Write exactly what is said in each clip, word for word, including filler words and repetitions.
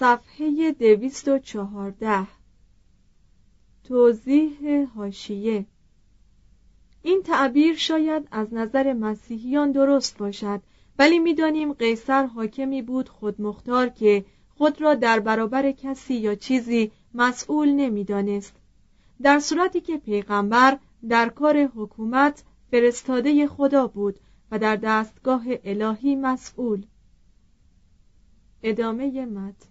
صفحه دویست و چهارده. توضیح حاشیه. این تعبیر شاید از نظر مسیحیان درست باشد، ولی می‌دانیم قیصر حاکمی بود خودمختار که خود را در برابر کسی یا چیزی مسئول نمی‌دانست، در صورتی که پیغمبر در کار حکومت فرستاده خدا بود و در دستگاه الهی مسئول. ادامه متن.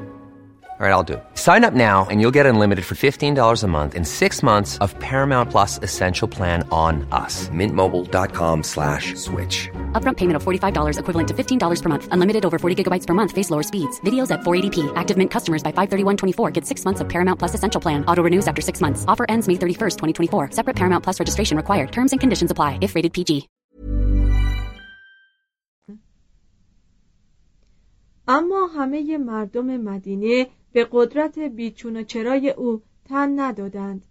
All right, I'll do it. Sign up now and you'll get unlimited for fifteen dollars a month and six months of Paramount Plus Essential Plan on us. Mintmobile.com slash switch. Upfront payment of forty-five dollars equivalent to fifteen dollars per month. Unlimited over forty gigabytes per month. Face lower speeds. Videos at four eighty p. Active Mint customers by five thirty-one twenty-four get six months of Paramount Plus Essential Plan. Auto renews after six months. Offer ends May thirty-first, twenty twenty-four. Separate Paramount Plus registration required. Terms and conditions apply if rated P G. اما همه مردم مدینه به قدرت بیچون و چرای او تن ندادند.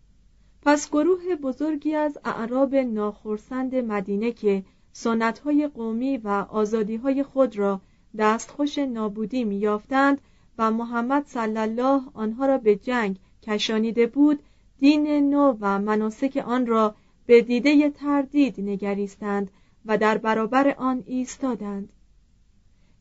پس گروه بزرگی از اعراب ناخرسند مدینه که سنت‌های قومی و آزادی‌های خود را دستخوش نابودی می‌یافتند و محمد صلی الله آنها را به جنگ کشانیده بود، دین نو و مناسک آن را به دیده تردید نگریستند و در برابر آن ایستادند.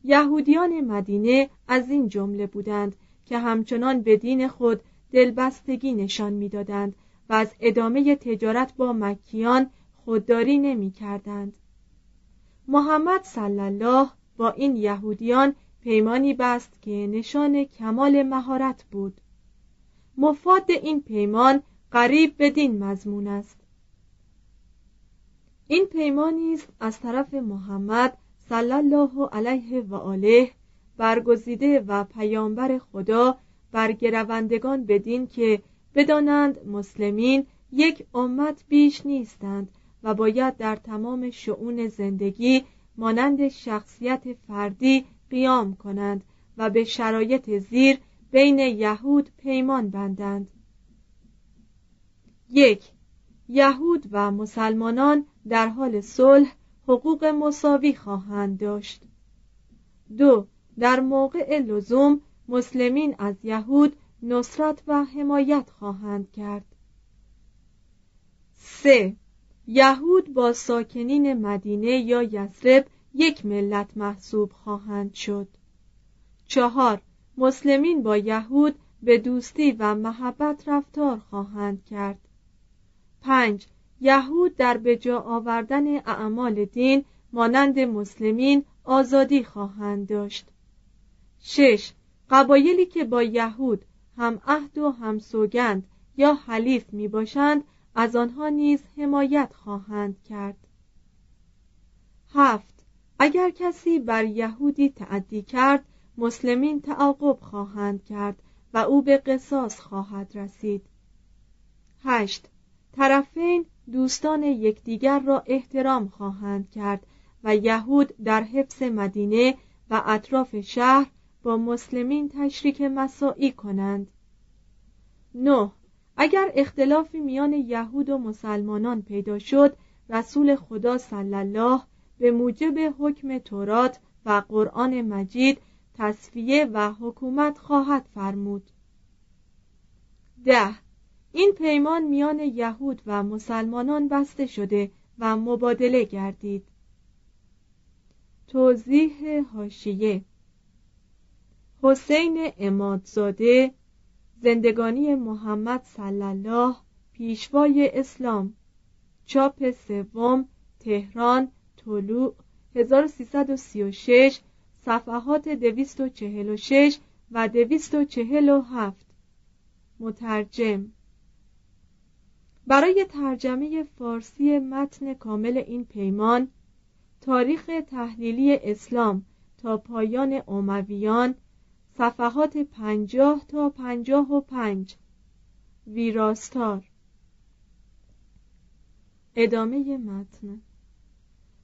یهودیان مدینه از این جمله بودند که همچنان به دین خود دلبستگی نشان می‌دادند و از ادامه تجارت با مکیان خودداری نمی‌کردند. محمد صلی الله با این یهودیان پیمانی بست که نشان کمال مهارت بود. مفاد این پیمان قریب بدین مضمون است. این پیمانی است از طرف محمد صلی الله علیه و آله، برگزیده و پیامبر خدا، بر گروندگان بدین که بدانند مسلمین یک امت بیش نیستند و باید در تمام شؤون زندگی مانند شخصیت فردی قیام کنند و به شرایط زیر بین یهود پیمان بندند. یک، یهود و مسلمانان در حال صلح حقوق مساوی خواهند داشت. دو، در موقع لزوم مسلمین از یهود نصرت و حمایت خواهند کرد. سه، یهود با ساکنین مدینه یا یثرب یک ملت محسوب خواهند شد. چهار، مسلمین با یهود به دوستی و محبت رفتار خواهند کرد. پنج، یهود در به جا آوردن اعمال دین مانند مسلمین آزادی خواهند داشت. شش. قبایلی که با یهود هم عهد و هم سوگند یا حلیف می باشند از آنها نیز حمایت خواهند کرد. هفت. اگر کسی بر یهودی تعدی کرد مسلمین تعاقب خواهند کرد و او به قصاص خواهد رسید. هشت. طرفین دوستان یکدیگر را احترام خواهند کرد و یهود در حفظ مدینه و اطراف شهر با مسلمین تشریک مساعی کنند. نه. اگر اختلافی میان یهود و مسلمانان پیدا شد رسول خدا صلی الله به موجب حکم تورات و قرآن مجید تصفیه و حکومت خواهد فرمود. ده. این پیمان میان یهود و مسلمانان بسته شده و مبادله گردید. توضیح حاشیه: حسین عمادزاده، زندگانی محمد صلی الله، پیشوای اسلام، چاپ سوم، تهران، طلوع، هزار و سیصد و سی و شش، صفحات دویست و چهل و شش و دویست و چهل و هفت. مترجم: برای ترجمه فارسی متن کامل این پیمان، تاریخ تحلیلی اسلام تا پایان امویان، صفحات پنجاه تا پنجاه و پنج. ویراستار. ادامه متن: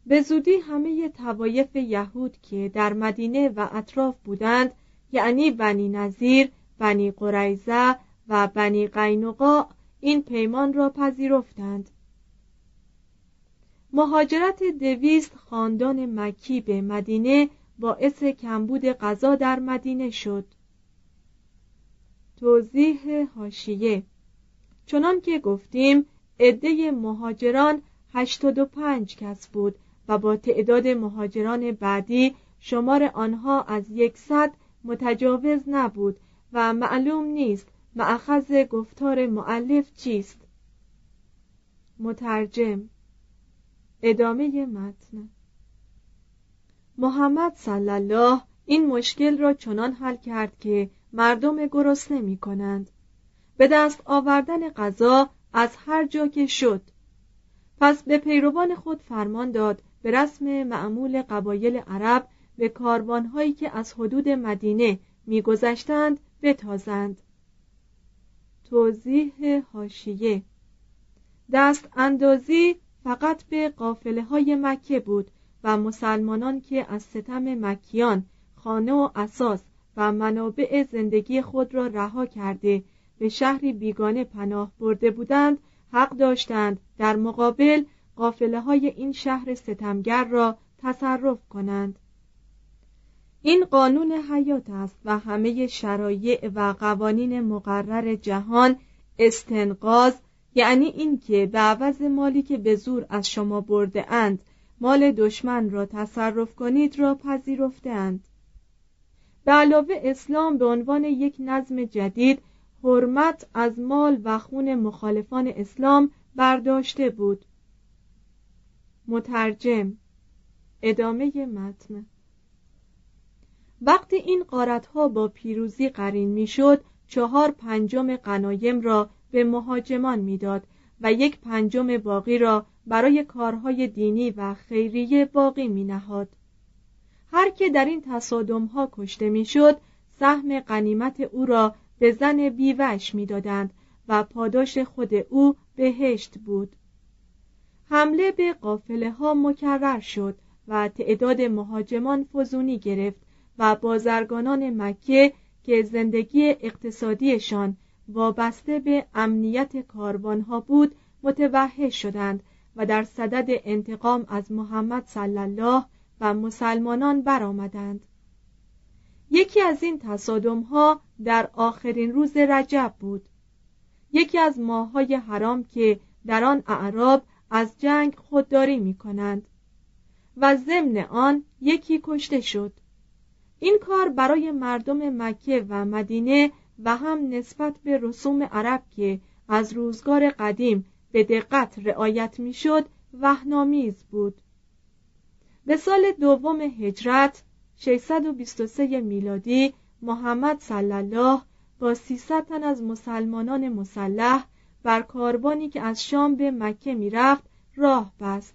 به زودی همه طوایف یهود که در مدینه و اطراف بودند، یعنی بنی نذیر، بنی قریظه و بنی قینقاع، این پیمان را پذیرفتند. مهاجرت دویست خاندان مکی به مدینه باعث کمبود غذا در مدینه شد. توضیح حاشیه: چنان که گفتیم عده مهاجران هشتاد و پنج کس بود و با تعداد مهاجران بعدی شمار آنها از صد متجاوز نبود و معلوم نیست مأخذ گفتار مؤلف چیست. مترجم: ادامه متن: محمد صلی الله این مشکل را چنان حل کرد که مردم گرسنه می کنند. به دست آوردن غذا از هر جا که شد. پس به پیروان خود فرمان داد به رسم معمول قبایل عرب به کاروانهایی که از حدود مدینه می گذشتند بتازند. توضیح حاشیه: دست اندازی فقط به قافله های مکه بود و مسلمانان که از ستم مکیان خانه و اساس و منابع زندگی خود را رها کرده به شهری بیگانه پناه برده بودند حق داشتند در مقابل قافله های این شهر ستمگر را تصرف کنند. این قانون حیات است و همه شرایع و قوانین مقرر جهان استنقاض، یعنی این که به عوض مالی که به زور از شما برده اند مال دشمن را تصرف کنید را پذیرفته اند. به علاوه اسلام به عنوان یک نظم جدید حرمت از مال و خون مخالفان اسلام برداشته بود. مترجم: ادامه متن: وقتی این غارت‌ها با پیروزی قرین می‌شد، چهار پنجم غنایم را به مهاجمان می‌داد و یک پنجم باقی را برای کارهای دینی و خیریه باقی می‌نهاد. هر که در این تصادم‌ها کشته می‌شد، سهم غنیمت او را به زن بیوه‌اش می‌دادند و پاداش خود او بهشت بود. حمله به قافله‌ها مکرر شد و تعداد مهاجمان فزونی گرفت و بازرگانان مکه که زندگی اقتصادیشان وابسته به امنیت کاروانها بود متوحش شدند و در صدد انتقام از محمد صلی الله و مسلمانان برآمدند. یکی از این تصادم‌ها در آخرین روز رجب بود، یکی از ماه‌های حرام که در آن اعراب از جنگ خودداری می‌کنند و ضمن آن یکی کشته شد. این کار برای مردم مکه و مدینه و هم نسبت به رسوم عرب که از روزگار قدیم به دقت رعایت میشد وهنامیز بود. به سال دوم هجرت ششصد و بیست و سه میلادی محمد صلی الله با سیصد تن از مسلمانان مسلح بر کاروانی که از شام به مکه میرفت راه بست.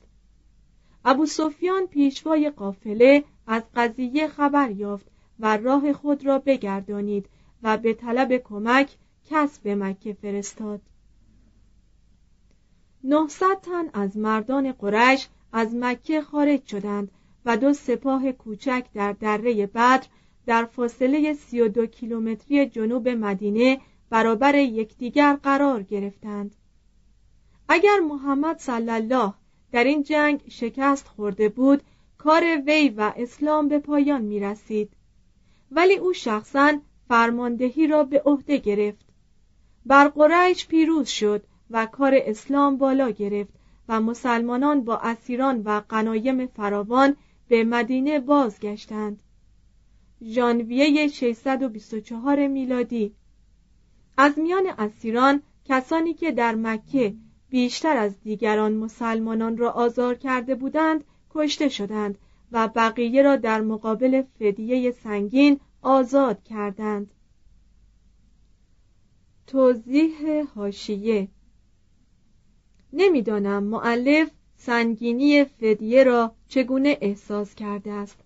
ابو سفیان پیشوای قافله از قضیه خبر یافت و راه خود را بگردانید و به طلب کمک کس به مکه فرستاد. نهصد تن از مردان قریش از مکه خارج شدند و دو سپاه کوچک در دره بدر در فاصله سی و دو کیلومتری جنوب مدینه برابر یکدیگر قرار گرفتند. اگر محمد صلی الله در این جنگ شکست خورده بود، کار وی و اسلام به پایان می رسید. ولی او شخصاً فرماندهی را به عهده گرفت. بر قریش پیروز شد و کار اسلام بالا گرفت و مسلمانان با اسیران و غنایم فراوان به مدینه بازگشتند. ژانویه ششصد و بیست و چهار میلادی از میان اسیران کسانی که در مکه بیشتر از دیگران مسلمانان را آزار کرده بودند کشته شدند و بقیه را در مقابل فدیه سنگین آزاد کردند. توضیح حاشیه: نمیدانم مؤلف سنگینی فدیه را چگونه احساس کرده است،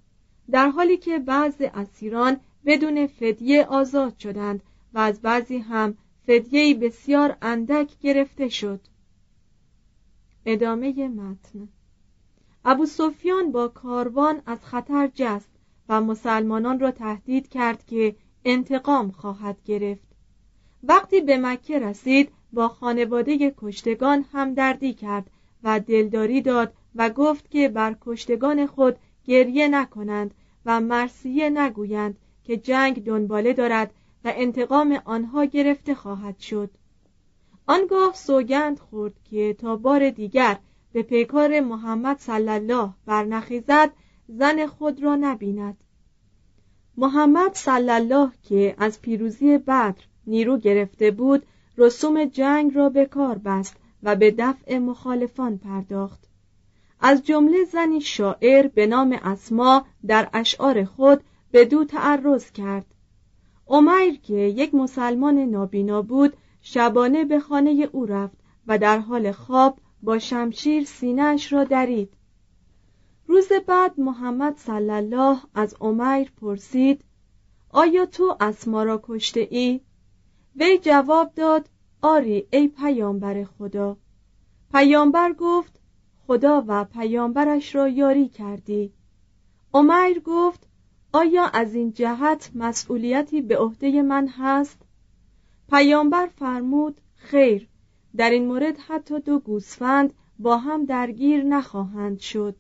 در حالی که بعضی اسیران بدون فدیه آزاد شدند و از بعضی هم فدیه‌ای بسیار اندک گرفته شد. ادامه متن. ابو سفیان با کاروان از خطر جست و مسلمانان را تهدید کرد که انتقام خواهد گرفت. وقتی به مکه رسید با خانواده کشتگان همدردی کرد و دلداری داد و گفت که بر کشتگان خود گریه نکنند و مرثیه نگویند که جنگ دنباله دارد و انتقام آنها گرفته خواهد شد. آنگاه سوگند خورد که تا بار دیگر به پیکار محمد صلی الله برنخیزد، زن خود را نبیند. محمد صلی الله که از پیروزی بدر نیرو گرفته بود، رسوم جنگ را به کار بست و به دفع مخالفان پرداخت. از جمله زنی شاعر به نام اسما در اشعار خود به دو تعرض کرد. عمیر که یک مسلمان نابینا بود، شبانه به خانه او رفت و در حال خواب با شمشیر سینه‌اش را درید. روز بعد محمد صلی الله از عمیر پرسید: آیا تو اسما را کشته ای؟ وی جواب داد: آری ای پیامبر خدا. پیامبر گفت: خدا و پیامبرش را یاری کردی. عمیر گفت: آیا از این جهت مسئولیتی به عهده من هست؟ پیامبر فرمود: خیر، در این مورد حتی دو گوسفند با هم درگیر نخواهند شد.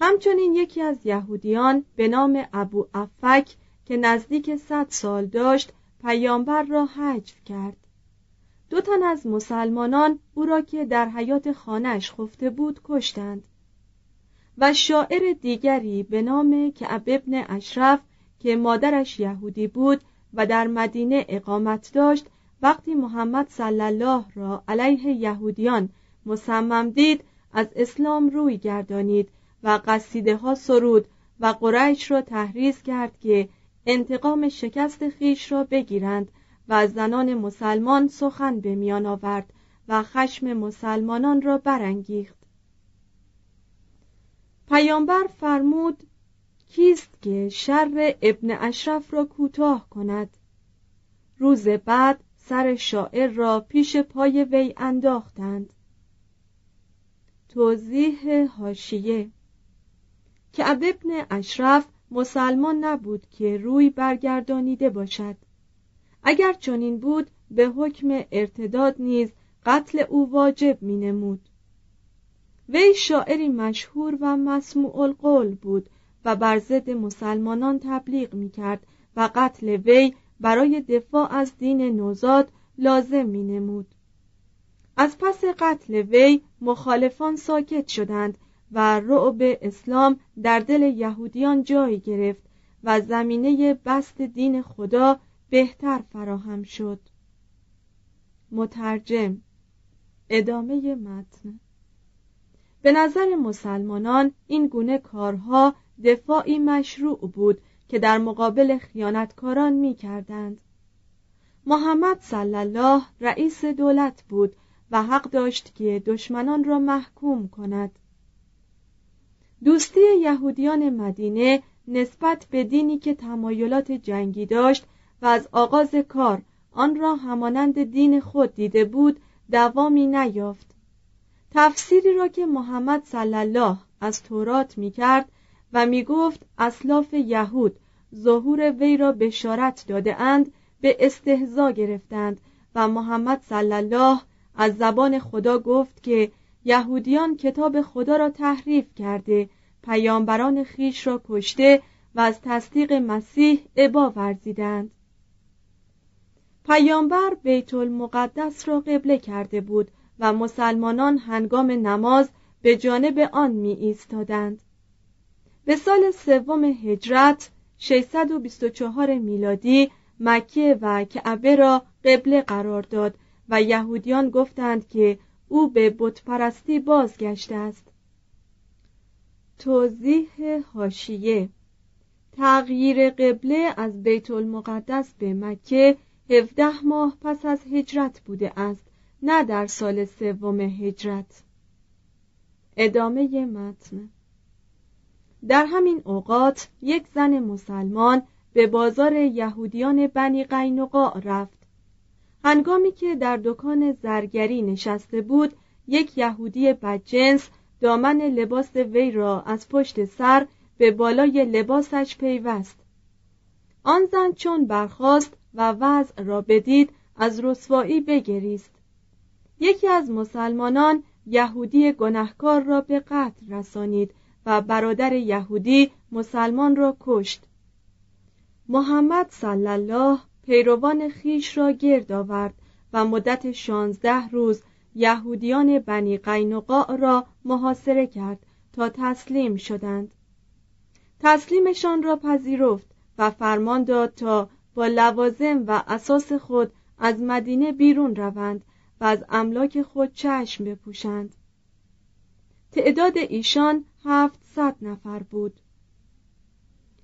همچنین یکی از یهودیان به نام ابو افک که نزدیک صد سال داشت، پیامبر را حجو کرد. دو تن از مسلمانان او را که در حیاط خانه‌اش خفته بود کشتند و شاعر دیگری به نام کعب ابن اشرف که مادرش یهودی بود و در مدینه اقامت داشت، وقتی محمد صلی الله را علیه یهودیان مصمم دید از اسلام روی گردانید و قصیده ها سرود و قریش را تحریض کرد که انتقام شکست خیش را بگیرند و از زنان مسلمان سخن به میان آورد و خشم مسلمانان را برانگیخت. پیامبر فرمود: کیست که شر ابن اشرف را کوتاه کند؟ روز بعد سر شاعر را پیش پای وی انداختند. توضیح حاشیه: کعب ابن اشرف مسلمان نبود که روی برگردانیده باشد. اگر چنین بود به حکم ارتداد نیز قتل او واجب می نمود. وی شاعری مشهور و مسموع القول بود و بر ضد مسلمانان تبلیغ می کرد و قتل وی برای دفاع از دین نوزاد لازم می نمود. از پس قتل وی مخالفان ساکت شدند و رعب اسلام در دل یهودیان جای گرفت و زمینه بسط دین خدا بهتر فراهم شد. مترجم. ادامه متن. به نظر مسلمانان این گونه کارها دفاعی مشروع بود که در مقابل خیانتکاران می کردند. محمد صلی الله رئیس دولت بود و حق داشت که دشمنان را محکوم کند. دوستی یهودیان مدینه نسبت به دینی که تمایلات جنگی داشت و از آغاز کار آن را همانند دین خود دیده بود دوامی نیافت. تفسیری را که محمد صلی الله از تورات می کرد و می گفت اسلاف یهود ظهور وی را بشارت داده اند به استهزا گرفتند و محمد صلی الله از زبان خدا گفت که یهودیان کتاب خدا را تحریف کرده، پیامبران خیش را کشته و از تصدیق مسیح ابا ورزیدند. پیامبر بیت المقدس را قبله کرده بود و مسلمانان هنگام نماز به جانب آن می ایستادند. به سال سوم هجرت ششصد و بیست و چهار میلادی مکه و کعبه را قبله قرار داد و یهودیان گفتند که او به بتپرستی بازگشته است. توضیح حاشیه: تغییر قبله از بیت المقدس به مکه هفده ماه پس از هجرت بوده است، نه در سال سوم هجرت. ادامه متن. در همین اوقات یک زن مسلمان به بازار یهودیان بنی قینقاع رفت. هنگامی که در دکان زرگری نشسته بود، یک یهودی بدجنس دامن لباس وی را از پشت سر به بالای لباسش پیوست. آن زن چون برخاست و وضع را بدید از رسوایی بگریست. یکی از مسلمانان یهودی گناهکار را به قتل رسانید و برادر یهودی مسلمان را کشت. محمد صلی الله پیروان خیش را گرد آورد و مدت شانزده روز یهودیان بنی قینقاع را محاصره کرد تا تسلیم شدند. تسلیمشان را پذیرفت و فرمان داد تا با لوازم و اساس خود از مدینه بیرون روند و از املاک خود چشم بپوشند. تعداد ایشان هفتصد نفر بود.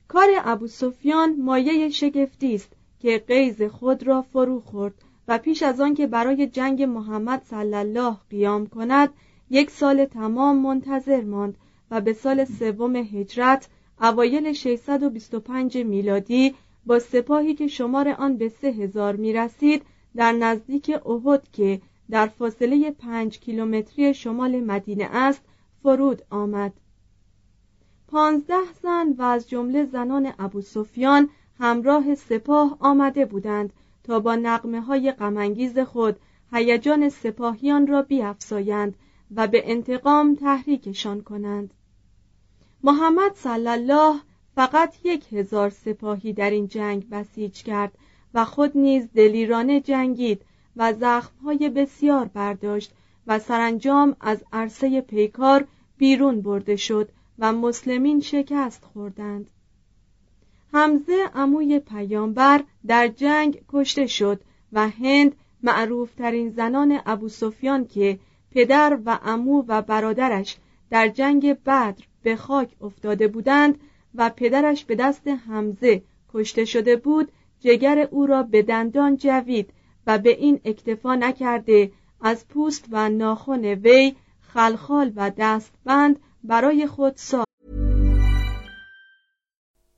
کار ابوسفیان مایه شگفتی است که غیظ خود را فرو خورد و پیش از آن که برای جنگ محمد صلی الله قیام کند یک سال تمام منتظر ماند و به سال سوم هجرت اوایل ششصد و بیست و پنج میلادی با سپاهی که شمار آن به سه هزار می رسید در نزدیک احد که در فاصله پنج کیلومتری شمال مدینه است فرود آمد. پانزده زن و از جمله زنان ابوسفیان همراه سپاه آمده بودند تا با نغمه های غم‌انگیز خود هیجان سپاهیان را بیفزایند و به انتقام تحریکشان کنند. محمد صلی الله فقط یک هزار سپاهی در این جنگ بسیج کرد و خود نیز دلیرانه جنگید و زخم‌های بسیار برداشت و سرانجام از عرصه پیکار بیرون برده شد و مسلمین شکست خوردند. حمزه عموی پیامبر در جنگ کشته شد و هند معروفترین زنان ابوسفیان که پدر و عمو و برادرش در جنگ بدر به خاک افتاده بودند و پدرش به دست حمزه کشته شده بود جگر او را به دندان جوید و به این اکتفا نکرده از پوست و ناخن وی خلخال و دستبند برای خود ساخت.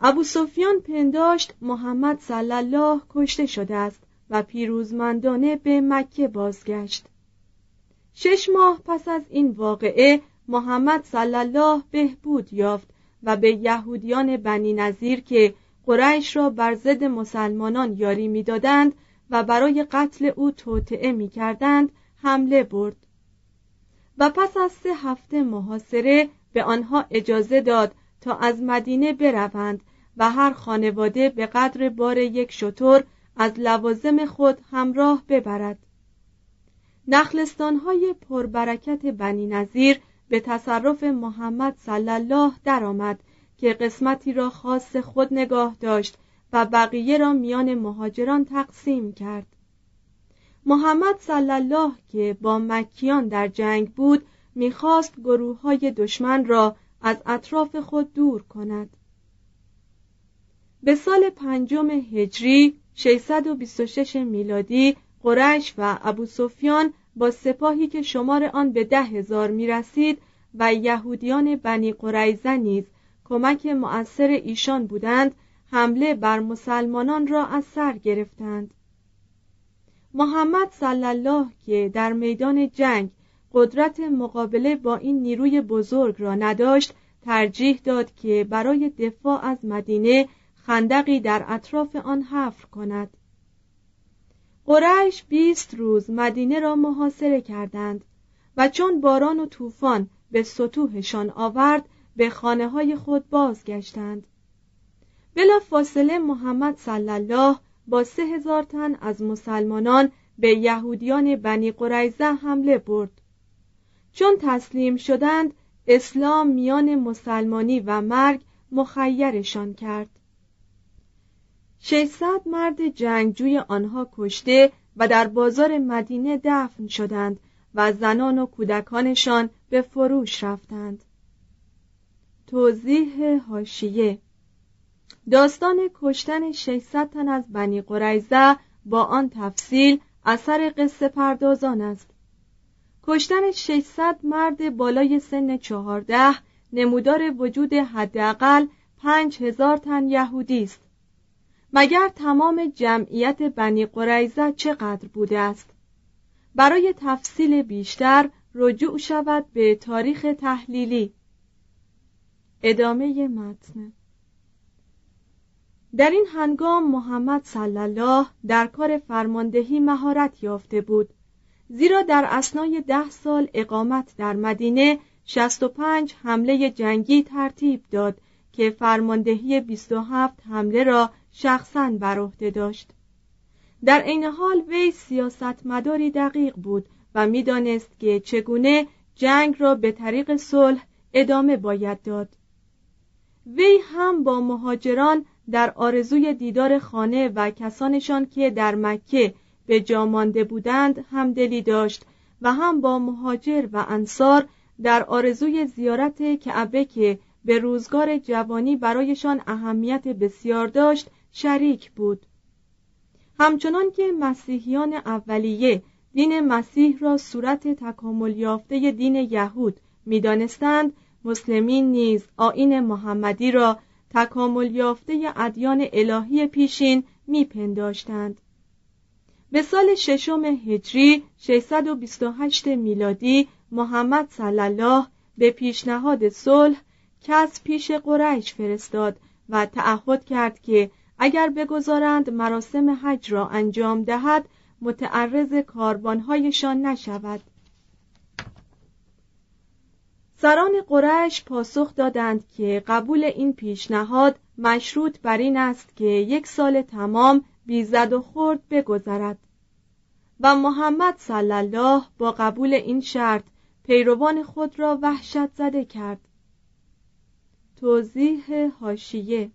ابوسفیان پنداشت محمد صلی الله کشته شده است و پیروزمندانه به مکه بازگشت. شش ماه پس از این واقعه محمد صلی الله بهبود یافت و به یهودیان بنی نظیر که قریش را بر ضد مسلمانان یاری می‌دادند و برای قتل او توطئه می‌کردند حمله برد و پس از سه هفته محاصره به آنها اجازه داد تا از مدینه بروند و هر خانواده به قدر بار یک شتر از لوازم خود همراه ببرد. نخلستان‌های پربرکت بنی نظیر به تصرف محمد صلی الله درآمد که قسمتی را خاص خود نگاه داشت و بقیه را میان مهاجران تقسیم کرد. محمد صلی الله که با مکیان در جنگ بود می‌خواست گروه‌های دشمن را از اطراف خود دور کند. به سال پنجم هجری ششصد و بیست و شش میلادی قریش و ابوسفیان با سپاهی که شمار آن به ده هزار می رسید و یهودیان بنی قریظه نیز کمک مؤثر ایشان بودند حمله بر مسلمانان را از سر گرفتند. محمد صلی الله که در میدان جنگ قدرت مقابله با این نیروی بزرگ را نداشت ترجیح داد که برای دفاع از مدینه خندقی در اطراف آن حفر کند. قریش بیست روز مدینه را محاصره کردند و چون باران و طوفان به سطوحشان آورد به خانه‌های خود بازگشتند. بلافاصله محمد صلی الله با سه هزار تن از مسلمانان به یهودیان بنی قریظه حمله برد. چون تسلیم شدند اسلام میان مسلمانی و مرگ مخیرشان کرد. ششصد مرد جنگجوی آنها کشته و در بازار مدینه دفن شدند و زنان و کودکانشان به فروش رفتند. توضیح حاشیه: داستان کشتن ششصد تن از بنی قریظه با آن تفصیل اثر قصه پردازان است. کشتن ششصد مرد بالای سن چهارده نمودار وجود حداقل پنج هزار تن یهودی است. مگر تمام جمعیت بنی قریظه چقدر بوده است؟ برای تفصیل بیشتر رجوع شود به تاریخ تحلیلی. ادامه متن. در این هنگام محمد صلی الله در کار فرماندهی مهارت یافته بود، زیرا در اثنای ده سال اقامت در مدینه شصت و پنج حمله جنگی ترتیب داد که فرماندهی بیست و هفت حمله را شخصاً بر عهده داشت. در عین حال وی سیاستمداری دقیق بود و می‌دانست که چگونه جنگ را به طریق صلح ادامه باید داد. وی هم با مهاجران در آرزوی دیدار خانه و کسانشان که در مکه به جا مانده بودند همدلی داشت و هم با مهاجر و انصار در آرزوی زیارت کعبه که به روزگار جوانی برایشان اهمیت بسیار داشت شریک بود. همچنان که مسیحیان اولیه دین مسیح را صورت تکامل یافته دین یهود می‌دانستند، مسلمین نیز آیین محمدی را تکامل یافته ادیان الهی پیشین می‌پنداشتند. به سال ششم هجری ششصد و بیست و هشت میلادی محمد صلی الله به پیشنهاد صلح کس پیش قریش فرستاد و تعهد کرد که اگر بگذارند مراسم حج را انجام دهد متعرض کاروانهایشان نشود. سران قریش پاسخ دادند که قبول این پیشنهاد مشروط بر این است که یک سال تمام بی زد و خورد بگذرد و محمد صلی الله با قبول این شرط پیروان خود را وحشت زده کرد. توضیح حاشیه: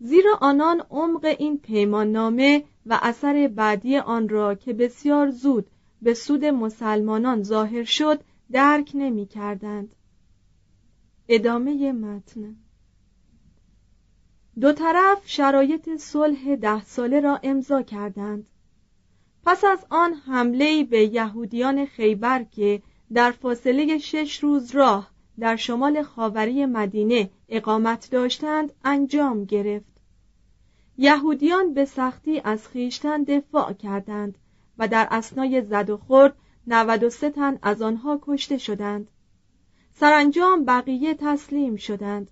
زیرا آنان عمق این پیمان نامه و اثر بعدی آن را که بسیار زود به سود مسلمانان ظاهر شد درک نمی کردند. ادامه متن. دو طرف شرایط صلح ده ساله را امضا کردند. پس از آن حمله به یهودیان خیبر که در فاصله شش روز راه در شمال خاوری مدینه اقامت داشتند انجام گرفت. یهودیان به سختی از خویشتن دفاع کردند و در اثنای زد و خورد نود و سه تن از آنها کشته شدند. سرانجام بقیه تسلیم شدند.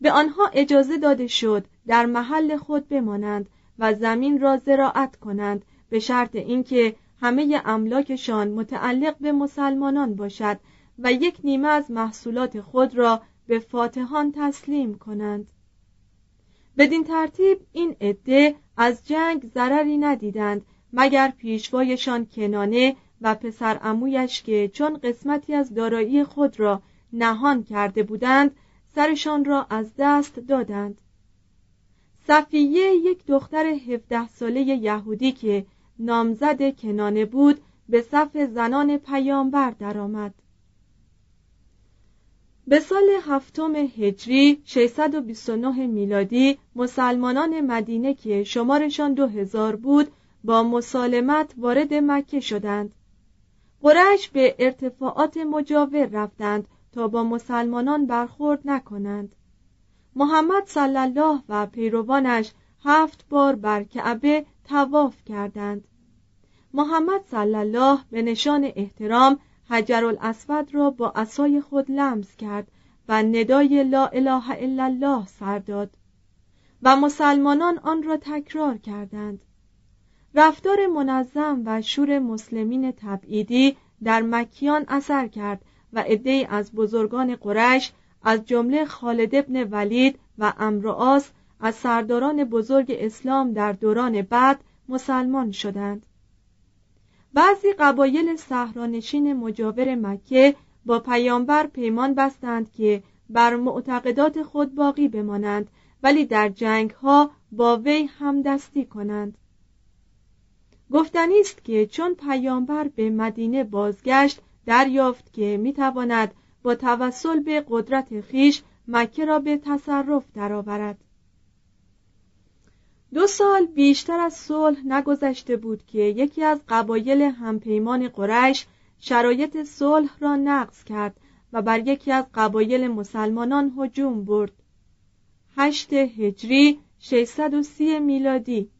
به آنها اجازه داده شد در محل خود بمانند و زمین را زراعت کنند به شرط اینکه همه املاکشان متعلق به مسلمانان باشد و یک نیمه از محصولات خود را به فاتحان تسلیم کنند. بدین ترتیب این عده از جنگ ضرری ندیدند مگر پیشوایشان کنانه و پسر عمویش که چون قسمتی از دارایی خود را نهان کرده بودند سرشان را از دست دادند. صفیه، یک دختر هفده ساله یهودی که نامزد کنانه بود، به صف زنان پیامبر درآمد. به سال هفتم هجری ششصد و بیست و نه میلادی مسلمانان مدینه که شمارشان دو هزار بود با مسالمت وارد مکه شدند. قریش به ارتفاعات مجاور رفتند تا با مسلمانان برخورد نکنند. محمد صلی الله و پیروانش هفت بار بر کعبه طواف کردند. محمد صلی الله به نشان احترام حجرالاسود را با عصای خود لمس کرد و ندای لا اله الا الله سر داد و مسلمانان آن را تکرار کردند. رفتار منظم و شور مسلمین تبعیدی در مکیان اثر کرد و عده‌ای از بزرگان قریش از جمله خالد ابن ولید و عمرو عاص از سرداران بزرگ اسلام در دوران بعد مسلمان شدند. بعضی قبایل صحرانشین مجاور مکه با پیامبر پیمان بستند که بر معتقدات خود باقی بمانند ولی در جنگ‌ها با وی همدستی کنند. گفتنی است که چون پیامبر به مدینه بازگشت دریافت که می‌تواند با توسل به قدرت خیش مکه را به تصرف درآورد. دو سال بیشتر از صلح نگذشته بود که یکی از قبایل همپیمان قریش شرایط صلح را نقض کرد و بر یکی از قبایل مسلمانان هجوم برد. هشت هجری ششصد و سی میلادی.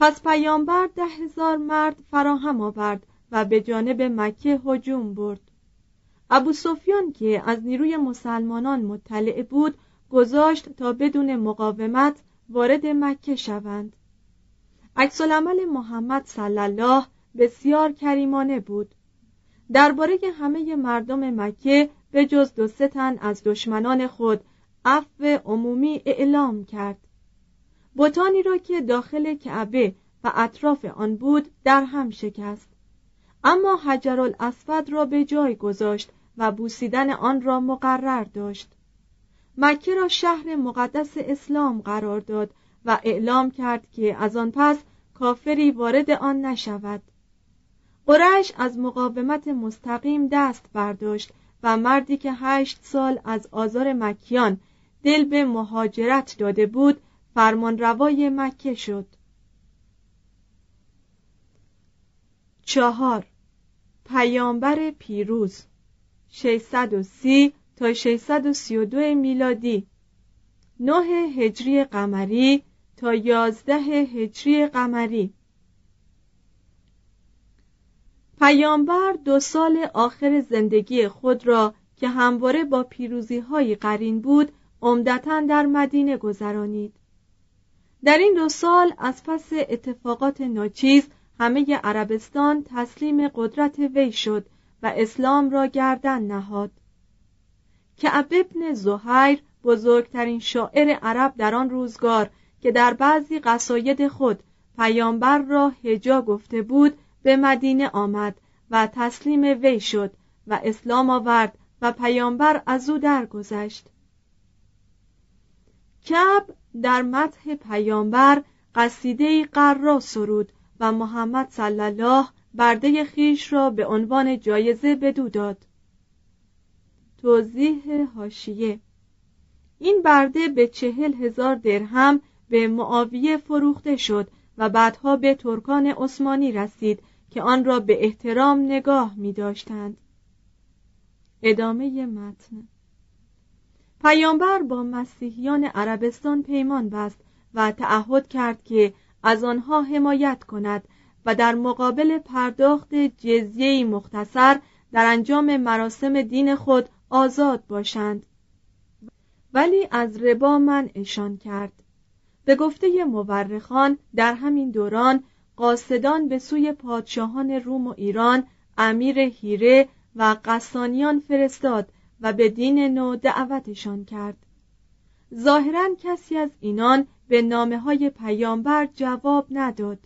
پس پیامبر ده هزار مرد فراهم آورد و به جانب مکه هجوم برد. ابو سفیان که از نیروی مسلمانان مطلع بود گذاشت تا بدون مقاومت وارد مکه شوند. عکس‌العمل محمد صلی الله بسیار کریمانه بود. درباره همه مردم مکه به جز دو سه تن از دشمنان خود عفو عمومی اعلام کرد. بتانی را که داخل کعبه و اطراف آن بود در هم شکست، اما حجرالاسود را به جای گذاشت و بوسیدن آن را مقرر داشت. مکه را شهر مقدس اسلام قرار داد و اعلام کرد که از آن پس کافری وارد آن نشود. قریش از مقاومت مستقیم دست برداشت و مردی که هشت سال از آزار مکیان دل به مهاجرت داده بود فرمانروای مکه شد. چهار، پیامبر پیروز ششصد و سی تا ششصد و سی و دو میلادی، نه هجری قمری تا یازده هجری قمری. پیامبر دو سال آخر زندگی خود را که همواره با پیروزی‌های قرین بود عمدتاً در مدینه گذرانید. در این دو سال از پس اتفاقات ناچیز همه عربستان تسلیم قدرت وی شد و اسلام را گردن نهاد. کعب ابن زهیر، بزرگترین شاعر عرب در آن روزگار، که در بعضی قصاید خود پیامبر را هجا گفته بود، به مدینه آمد و تسلیم وی شد و اسلام آورد و پیامبر از او درگذشت. کعب در مدح پیامبر قصیده‌ای قرا سرود و محمد صلی الله برده خیش را به عنوان جایزه بدو داد. توضیح حاشیه: این برده به چهل هزار درهم به معاویه فروخته شد و بعدها به ترکان عثمانی رسید که آن را به احترام نگاه می داشتند. ادامه متن. پیامبر با مسیحیان عربستان پیمان بست و تعهد کرد که از آنها حمایت کند و در مقابل پرداخت جزیه‌ای مختصر در انجام مراسم دین خود آزاد باشند، ولی از ربا منعشان کرد. به گفته مورخان در همین دوران قاصدان به سوی پادشاهان روم و ایران امیر هیره و قسطانیان فرستاد و به دین نو دعوتشان کرد. ظاهراً کسی از اینان به نامه‌های پیامبر جواب نداد.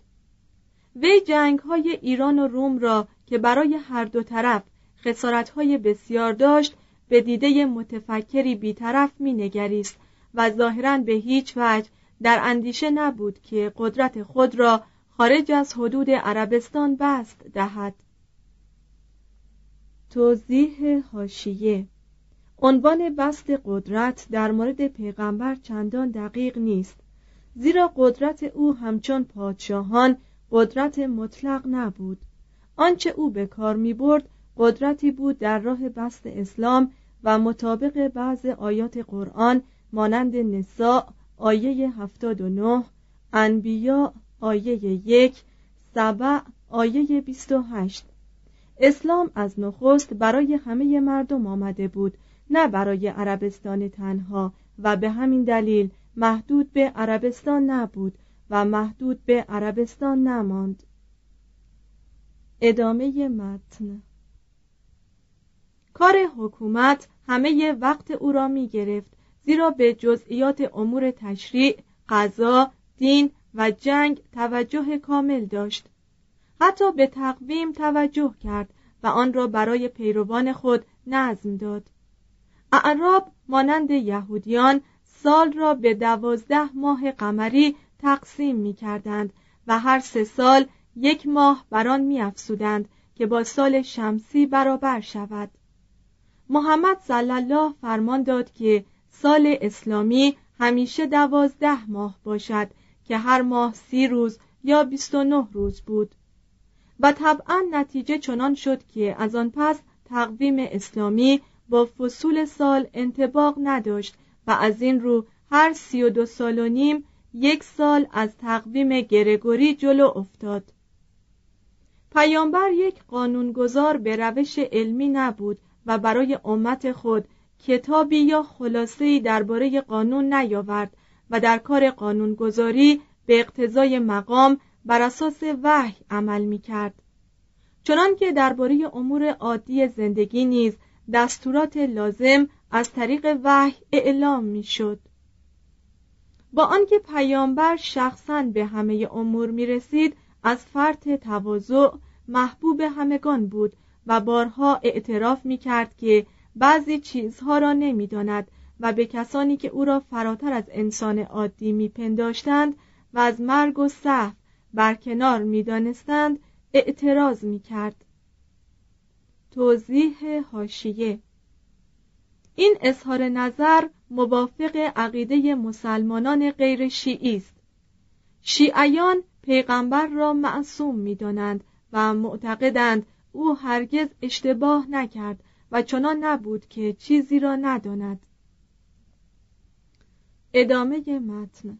وی جنگ‌های ایران و روم را که برای هر دو طرف خسارت‌های بسیار داشت به دیده متفکری بی‌طرف می‌نگریست و ظاهراً به هیچ وجه در اندیشه نبود که قدرت خود را خارج از حدود عربستان بسط دهد. توضیح حاشیه: عنوان بسط قدرت در مورد پیغمبر چندان دقیق نیست، زیرا قدرت او همچون پادشاهان قدرت مطلق نبود. آنچه او به کار می برد قدرتی بود در راه بسط اسلام و مطابق بعض آیات قرآن مانند نساء آیه هفتاد و نه، انبیا آیه یک، سبع آیه بیست و هشت. اسلام از نخست برای همه مردم آمده بود، نه برای عربستان تنها، و به همین دلیل محدود به عربستان نبود و محدود به عربستان نماند. ادامه متن. کار حکومت همه وقت او را می گرفت، زیرا به جزئیات امور تشریع، قضا، دین و جنگ توجه کامل داشت. حتی به تقویم توجه کرد و آن را برای پیروان خود نظم داد. اعراب مانند یهودیان سال را به دوازده ماه قمری تقسیم می کردند و هر سه سال یک ماه بر آن می افزودند که با سال شمسی برابر شود. محمد صلی الله فرمان داد که سال اسلامی همیشه دوازده ماه باشد که هر ماه سی روز یا بیست و نه روز بود و طبعا نتیجه چنان شد که از آن پس تقویم اسلامی با فصول سال انطباق نداشت و از این رو هر سی و دو سال و نیم یک سال از تقویم گرگوری جلو افتاد. پیامبر یک قانونگذار به روش علمی نبود و برای امت خود کتابی یا خلاصه‌ای درباره قانون نیاورد و در کار قانونگذاری به اقتضای مقام بر اساس وحی عمل می‌کرد. چنان که درباره امور عادی زندگی نیز دستورات لازم از طریق وحی اعلام می‌شد. با آنکه پیامبر شخصاً به همه امور می‌رسید، از فرط تواضع محبوب همگان بود و بارها اعتراف می‌کرد که بعضی چیزها را نمی‌داند و به کسانی که او را فراتر از انسان عادی میپنداشتند و از مرگ و سقف برکنار میدانستند اعتراض میکرد. توضیح حاشیه: این اظهار نظر موافق عقیده مسلمانان غیر شیعی است. شیعیان پیغمبر را معصوم می‌دانند و معتقدند او هرگز اشتباه نکرد و چنان نبود که چیزی را نداند. ادامه متن.